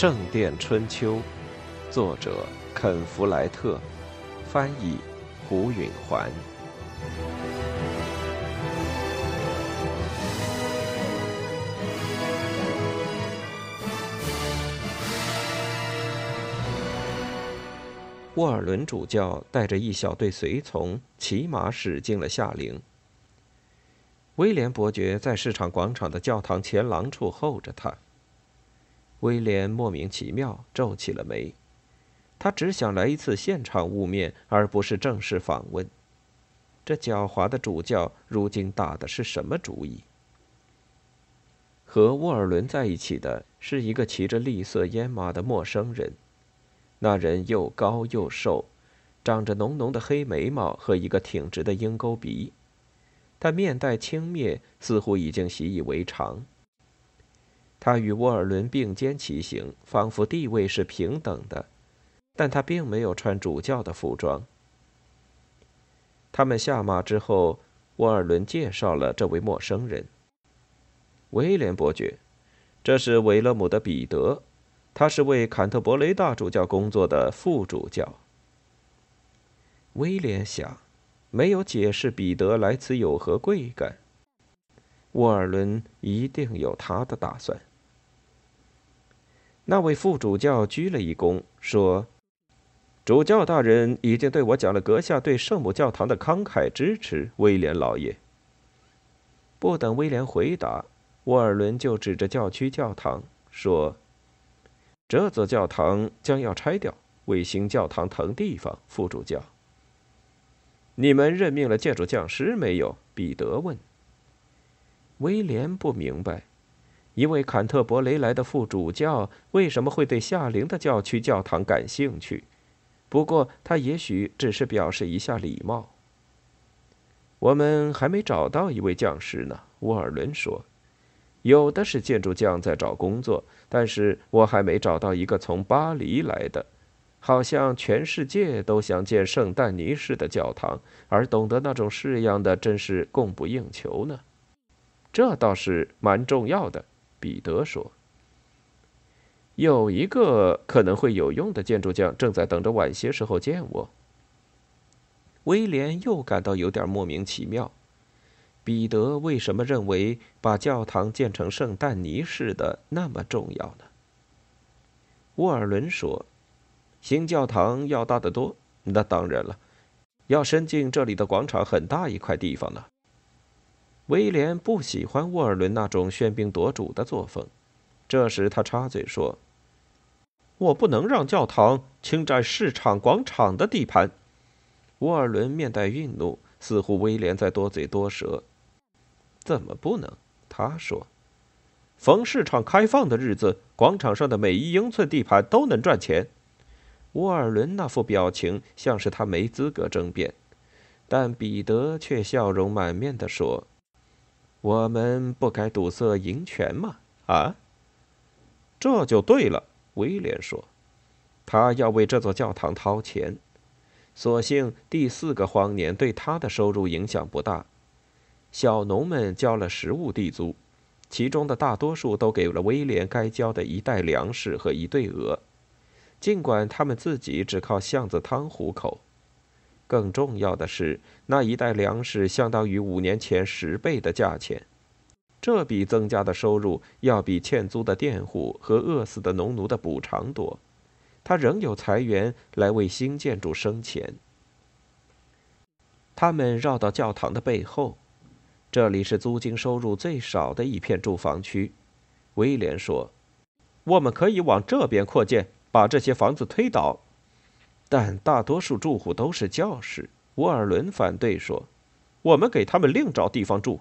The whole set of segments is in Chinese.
圣殿春秋，作者肯·弗莱特，翻译胡允环。沃尔伦主教带着一小队随从骑马驶进了夏陵。威廉伯爵在市场广场的教堂前廊处候着他。威廉莫名其妙皱起了眉，他只想来一次现场晤面，而不是正式访问。这狡猾的主教如今打的是什么主意？和沃尔伦在一起的是一个骑着栗色烟马的陌生人。那人又高又瘦，长着浓浓的黑眉毛和一个挺直的鹰钩鼻。他面带轻蔑，似乎已经习以为常。他与沃尔伦并肩骑行，仿佛地位是平等的，但他并没有穿主教的服装。他们下马之后，沃尔伦介绍了这位陌生人：威廉伯爵，这是维勒姆的彼得。他是为坎特伯雷大主教工作的副主教。威廉想，没有解释彼得来此有何贵干，沃尔伦一定有他的打算。那位副主教鞠了一躬，说：“主教大人已经对我讲了阁下对圣母教堂的慷慨支持，威廉老爷。”不等威廉回答，沃尔伦就指着教区教堂说：“这座教堂将要拆掉，为新教堂腾地方。副主教，你们任命了建筑匠师没有？”彼得问。威廉不明白，一位坎特伯雷来的副主教为什么会对夏陵的教区教堂感兴趣，不过他也许只是表示一下礼貌。“我们还没找到一位匠师呢。”沃尔伦说。“有的是建筑匠在找工作，但是我还没找到一个从巴黎来的。好像全世界都想建圣但尼式的教堂，而懂得那种式样的真是供不应求呢。”“这倒是蛮重要的。”彼得说。“有一个可能会有用的建筑匠正在等着晚些时候见我。”威廉又感到有点莫名其妙。彼得为什么认为把教堂建成圣但尼式的那么重要呢？沃尔伦说：“新教堂要大得多。”“那当然了，要伸进这里的广场很大一块地方呢。”威廉不喜欢沃尔伦那种喧宾夺主的作风，这时他插嘴说：“我不能让教堂侵占市场广场的地盘。”沃尔伦面带愠怒，似乎威廉在多嘴多舌。“怎么不能？”他说，“逢市场开放的日子，广场上的每一英寸地盘都能赚钱。”沃尔伦那副表情像是他没资格争辩，但彼得却笑容满面地说：“我们不该堵塞银泉吗？”“啊，这就对了。”威廉说，他要为这座教堂掏钱。所幸第四个荒年对他的收入影响不大，小农们交了15地租，其中的大多数都给了威廉该交的一袋粮食和一对鹅，尽管他们自己只靠巷子汤糊口。更重要的是，那一袋粮食相当于5年前10倍的价钱。这笔增加的收入要比欠租的佃户和饿死的农奴的补偿多。他仍有财源来为新建筑生钱。他们绕到教堂的背后，这里是租金收入最少的一片住房区。威廉说：“我们可以往这边扩建，把这些房子推倒。”但大多数住户都是教士。沃尔伦反对说：“我们给他们另找地方住。”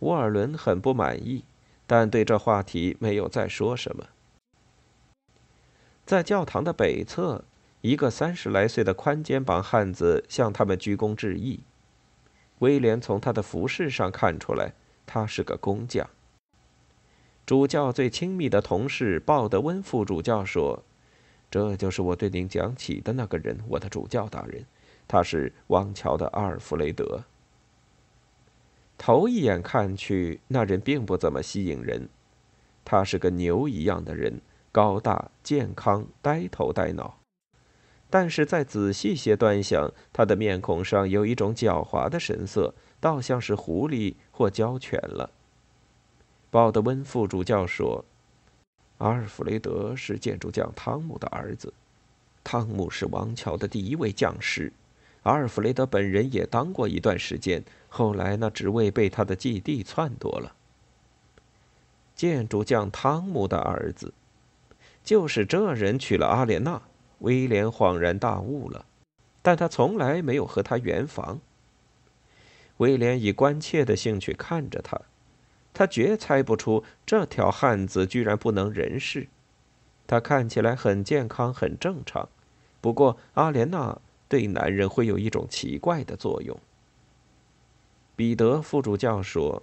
沃尔伦很不满意，但对这话题没有再说什么。在教堂的北侧，一个30来岁的宽肩膀汉子向他们鞠躬致意。威廉从他的服饰上看出来，他是个工匠。主教最亲密的同事鲍德温副主教说：“这就是我对您讲起的那个人，我的主教大人。他是王桥的阿尔弗雷德。”头一眼看去，那人并不怎么吸引人。他是个牛一样的人，高大、健康、呆头呆脑。但是再仔细些端详，他的面孔上有一种狡猾的神色，倒像是狐狸或交犬了。鲍德温副主教说：“阿尔弗雷德是建筑匠汤姆的儿子，汤姆是王桥的第一位匠师。阿尔弗雷德本人也当过一段时间，后来那职位被他的继弟篡夺了。”建筑匠汤姆的儿子，就是这人娶了阿莲娜。威廉恍然大悟了，但他从来没有和她圆房。威廉以关切的兴趣看着他，他绝猜不出这条汉子居然不能人事。他看起来很健康，很正常，不过阿莲娜对男人会有一种奇怪的作用。彼得副主教说：“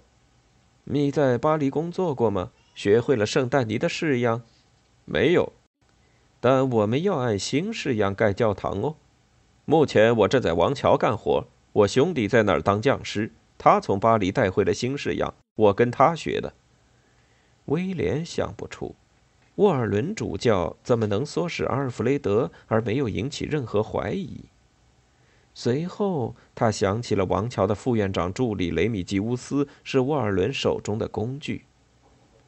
你在巴黎工作过吗？学会了圣但尼的式样？”“没有，但我们要按新式样盖教堂哦。目前我正在王桥干活，我兄弟在那儿当匠师，他从巴黎带回了新式样，我跟他学的。”威廉想不出，沃尔伦主教怎么能唆使阿尔弗雷德而没有引起任何怀疑。随后，他想起了王桥的副院长助理雷米吉乌斯是沃尔伦手中的工具。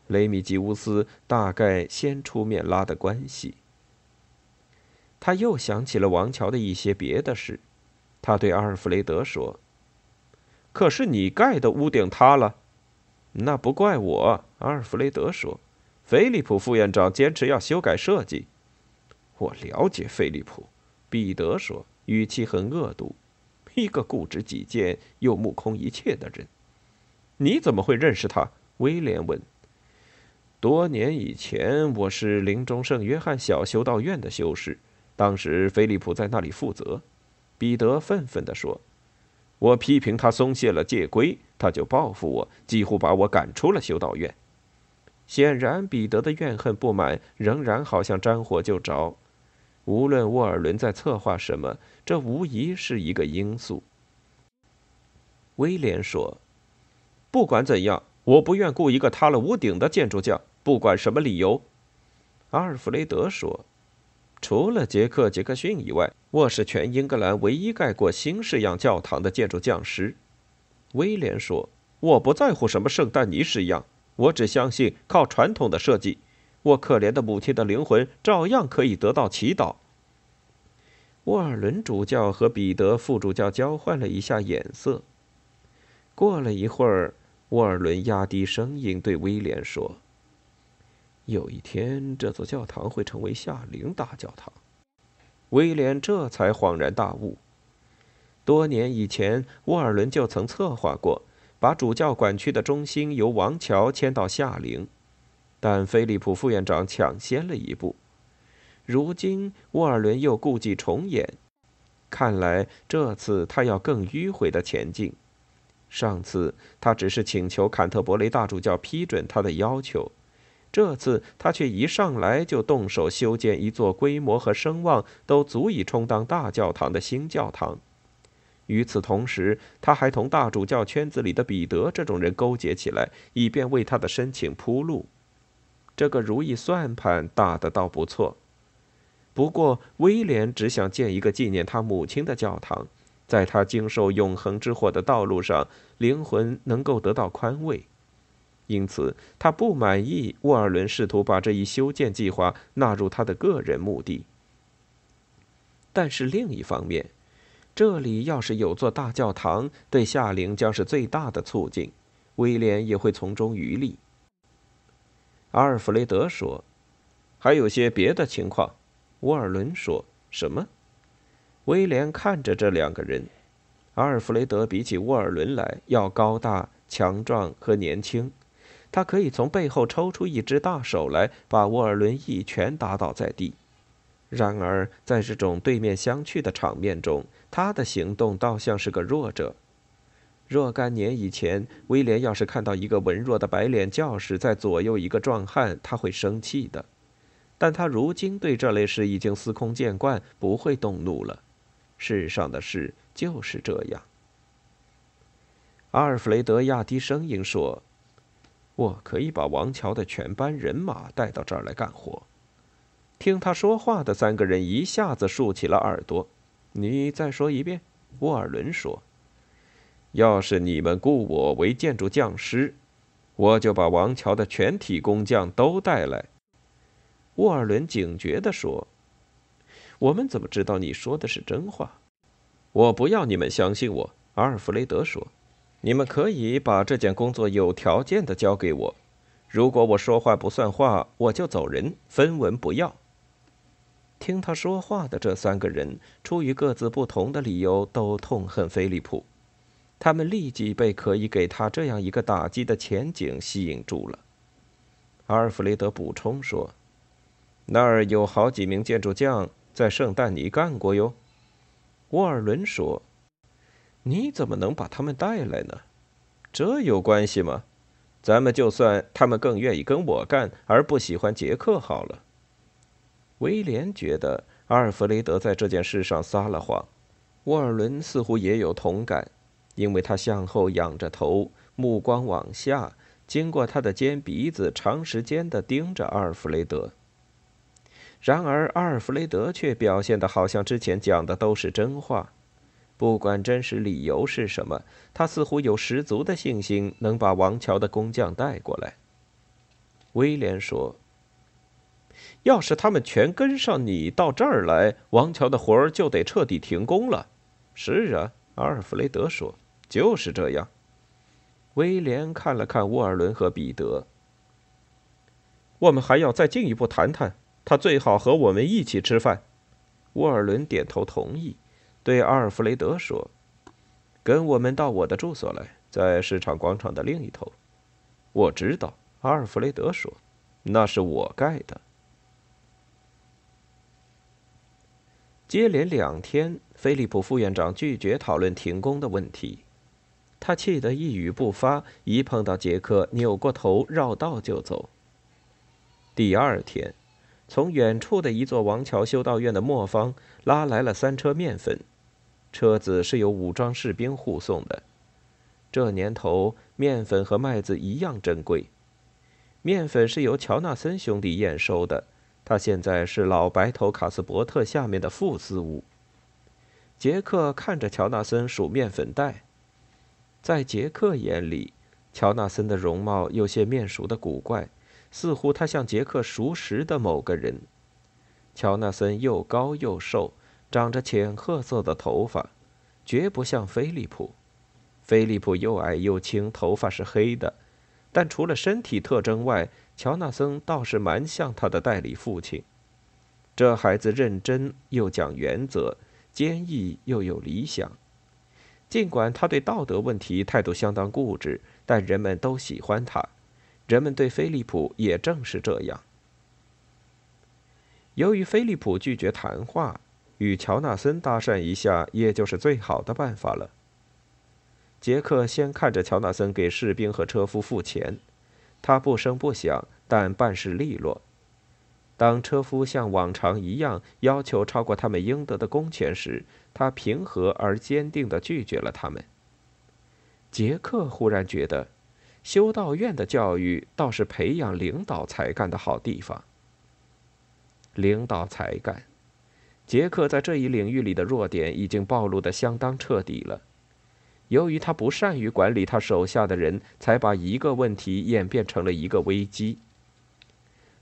雷米吉乌斯大概先出面拉的关系。他又想起了王桥的一些别的事。他对阿尔弗雷德说：“可是你盖的屋顶塌了。”“那不怪我。”阿尔弗雷德说，“菲利普副院长坚持要修改设计。”“我了解菲利普。”彼得说，语气很恶毒，“一个固执己见又目空一切的人。”“你怎么会认识他？”威廉问。“多年以前，我是林中圣约翰小修道院的修士，当时菲利普在那里负责。”彼得愤愤地说，“我批评他松懈了戒规，他就报复我，几乎把我赶出了修道院。”显然，彼得的怨恨不满仍然好像沾火就着。无论沃尔伦在策划什么，这无疑是一个因素。威廉说：“不管怎样，我不愿雇一个塌了屋顶的建筑匠，不管什么理由。”阿尔弗雷德说：“除了杰克·杰克逊以外，我是全英格兰唯一盖过新式样教堂的建筑匠师。”威廉说：“我不在乎什么圣但尼式样，我只相信靠传统的设计。我可怜的母亲的灵魂照样可以得到祈祷。”沃尔伦主教和彼得副主教交换了一下眼色。过了一会儿，沃尔伦压低声音对威廉说：“有一天，这座教堂会成为夏灵大教堂。”威廉这才恍然大悟。多年以前，沃尔伦就曾策划过把主教管区的中心由王桥迁到夏灵，但菲利普副院长抢先了一步。如今沃尔伦又故伎重演，看来这次他要更迂回地前进。上次他只是请求坎特伯雷大主教批准他的要求，这次他却一上来就动手修建一座规模和声望都足以充当大教堂的新教堂。与此同时，他还同大主教圈子里的彼得这种人勾结起来，以便为他的申请铺路。这个如意算盘打得倒不错，不过威廉只想建一个纪念他母亲的教堂，在他经受永恒之火的道路上，灵魂能够得到宽慰。因此，他不满意沃尔伦试图把这一修建计划纳入他的个人目的。但是另一方面，这里要是有座大教堂，对夏灵将是最大的促进，威廉也会从中渔利。阿尔弗雷德说：“还有些别的情况。”沃尔伦说：“什么？”威廉看着这两个人，阿尔弗雷德比起沃尔伦来要高大、强壮和年轻，他可以从背后抽出一只大手来，把沃尔伦一拳打倒在地。然而，在这种对面相觑的场面中，他的行动倒像是个弱者。若干年以前，威廉要是看到一个文弱的白脸教士在左右一个壮汉，他会生气的。但他如今对这类事已经司空见惯，不会动怒了。世上的事就是这样。阿尔弗雷德压低声音说：“我可以把王桥的全班人马带到这儿来干活，听他说话的三个人一下子竖起了耳朵。你再说一遍，沃尔伦说：“要是你们雇我为建筑匠师，我就把王桥的全体工匠都带来。”沃尔伦警觉地说：“我们怎么知道你说的是真话？”“我不要你们相信我。”阿尔弗雷德说，“你们可以把这件工作有条件地交给我。如果我说话不算话，我就走人，分文不要。”听他说话的这三个人出于各自不同的理由都痛恨菲利普，他们立即被可以给他这样一个打击的前景吸引住了。阿尔弗雷德补充说：“那儿有好几名建筑匠在圣诞尼干过哟。”沃尔伦说：“你怎么能把他们带来呢？这有关系吗？咱们就算他们更愿意跟我干而不喜欢杰克好了。”威廉觉得阿尔弗雷德在这件事上撒了谎，沃尔伦似乎也有同感，因为他向后仰着头，目光往下，经过他的尖鼻子，长时间地盯着阿尔弗雷德。然而阿尔弗雷德却表现得好像之前讲的都是真话，不管真实理由是什么，他似乎有十足的信心能把王桥的工匠带过来。威廉说：“要是他们全跟上你到这儿来，王桥的活儿就得彻底停工了。”“是啊。”阿尔弗雷德说，“就是这样。”威廉看了看沃尔伦和彼得。“我们还要再进一步谈谈，他最好和我们一起吃饭。”沃尔伦点头同意，对阿尔弗雷德说：“跟我们到我的住所来，在市场广场的另一头。”“我知道。”阿尔弗雷德说，“那是我盖的。”接连2天，菲利普副院长拒绝讨论停工的问题，他气得一语不发，一碰到杰克，扭过头绕道就走。第2天，从远处的一座王桥修道院的磨坊拉来了3车面粉，车子是由武装士兵护送的。这年头，面粉和麦子一样珍贵。面粉是由乔纳森兄弟验收的，他现在是老白头卡斯伯特下面的副司务。杰克看着乔纳森数面粉袋，在杰克眼里，乔纳森的容貌有些面熟的古怪，似乎他像杰克熟识的某个人。乔纳森又高又瘦，长着浅褐色的头发，绝不像菲利普。菲利普又矮又轻，头发是黑的，但除了身体特征外，乔纳森倒是蛮像他的代理父亲。这孩子认真又讲原则，坚毅又有理想。尽管他对道德问题态度相当固执，但人们都喜欢他。人们对菲利普也正是这样。由于菲利普拒绝谈话，与乔纳森搭讪一下也就是最好的办法了。杰克先看着乔纳森给士兵和车夫付钱，他不声不响，但办事利落。当车夫像往常一样要求超过他们应得的工钱时，他平和而坚定地拒绝了他们。杰克忽然觉得，修道院的教育倒是培养领导才干的好地方。领导才干，杰克在这一领域里的弱点已经暴露得相当彻底了。由于他不善于管理他手下的人，才把一个问题演变成了一个危机。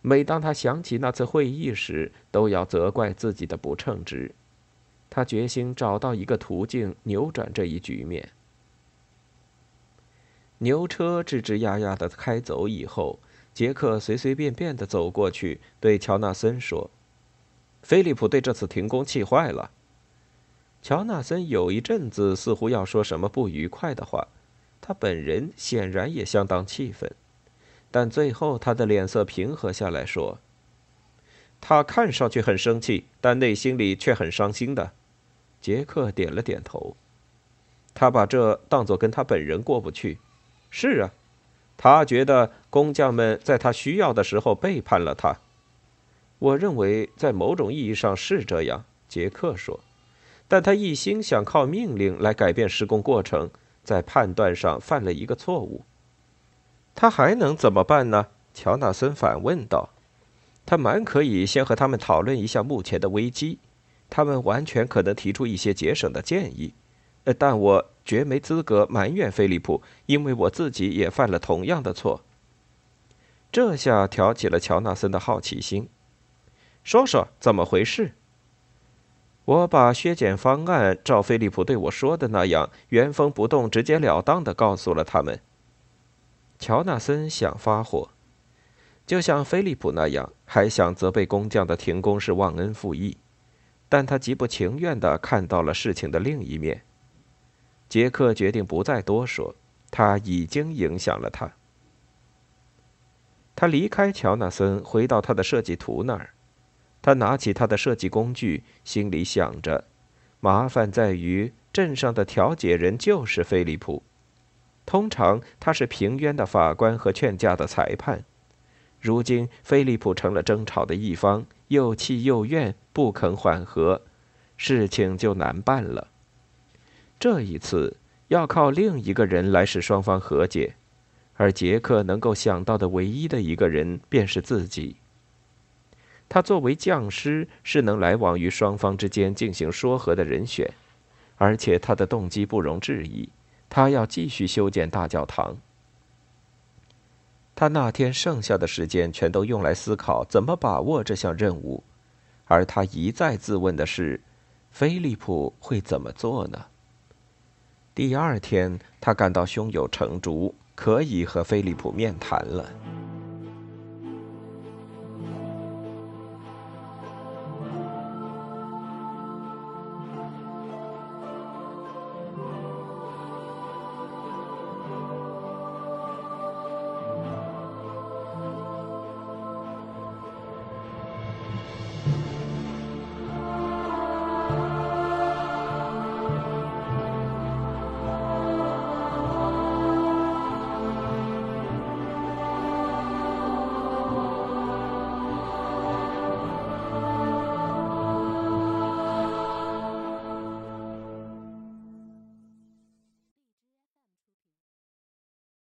每当他想起那次会议时，都要责怪自己的不称职。他决心找到一个途径扭转这一局面。牛车吱吱呀呀地开走以后，杰克随随便便地走过去，对乔纳森说：“菲利普对这次停工气坏了。”乔纳森有一阵子似乎要说什么不愉快的话，他本人显然也相当气愤，但最后他的脸色平和下来，说：“他看上去很生气，但内心里却很伤心的。”杰克点了点头，他把这当作跟他本人过不去。“是啊，他觉得工匠们在他需要的时候背叛了他。”“我认为在某种意义上是这样。”杰克说，“但他一心想靠命令来改变施工过程，在判断上犯了一个错误。”“他还能怎么办呢？”乔纳森反问道。“他蛮可以先和他们讨论一下目前的危机，他们完全可能提出一些节省的建议。但我绝没资格埋怨菲利普，因为我自己也犯了同样的错。这下挑起了乔纳森的好奇心，说说怎么回事？我把削减方案照菲利普对我说的那样原封不动、直截了当地告诉了他们。乔纳森想发火，就像菲利普那样，还想责备工匠的停工是忘恩负义，但他极不情愿地看到了事情的另一面。杰克决定不再多说，他已经影响了他。他离开乔纳森，回到他的设计图那儿。他拿起他的设计工具，心里想着：麻烦在于镇上的调解人就是菲利普。通常他是平冤的法官和劝架的裁判，如今菲利普成了争吵的一方，又气又怨，不肯缓和，事情就难办了。这一次要靠另一个人来使双方和解，而杰克能够想到的唯一的一个人便是自己。他作为匠师是能来往于双方之间进行说和的人选，而且他的动机不容置疑，他要继续修建大教堂。他那天剩下的时间全都用来思考怎么把握这项任务，而他一再自问的是，菲利普会怎么做呢？第二天，他感到胸有成竹，可以和菲利普面谈了。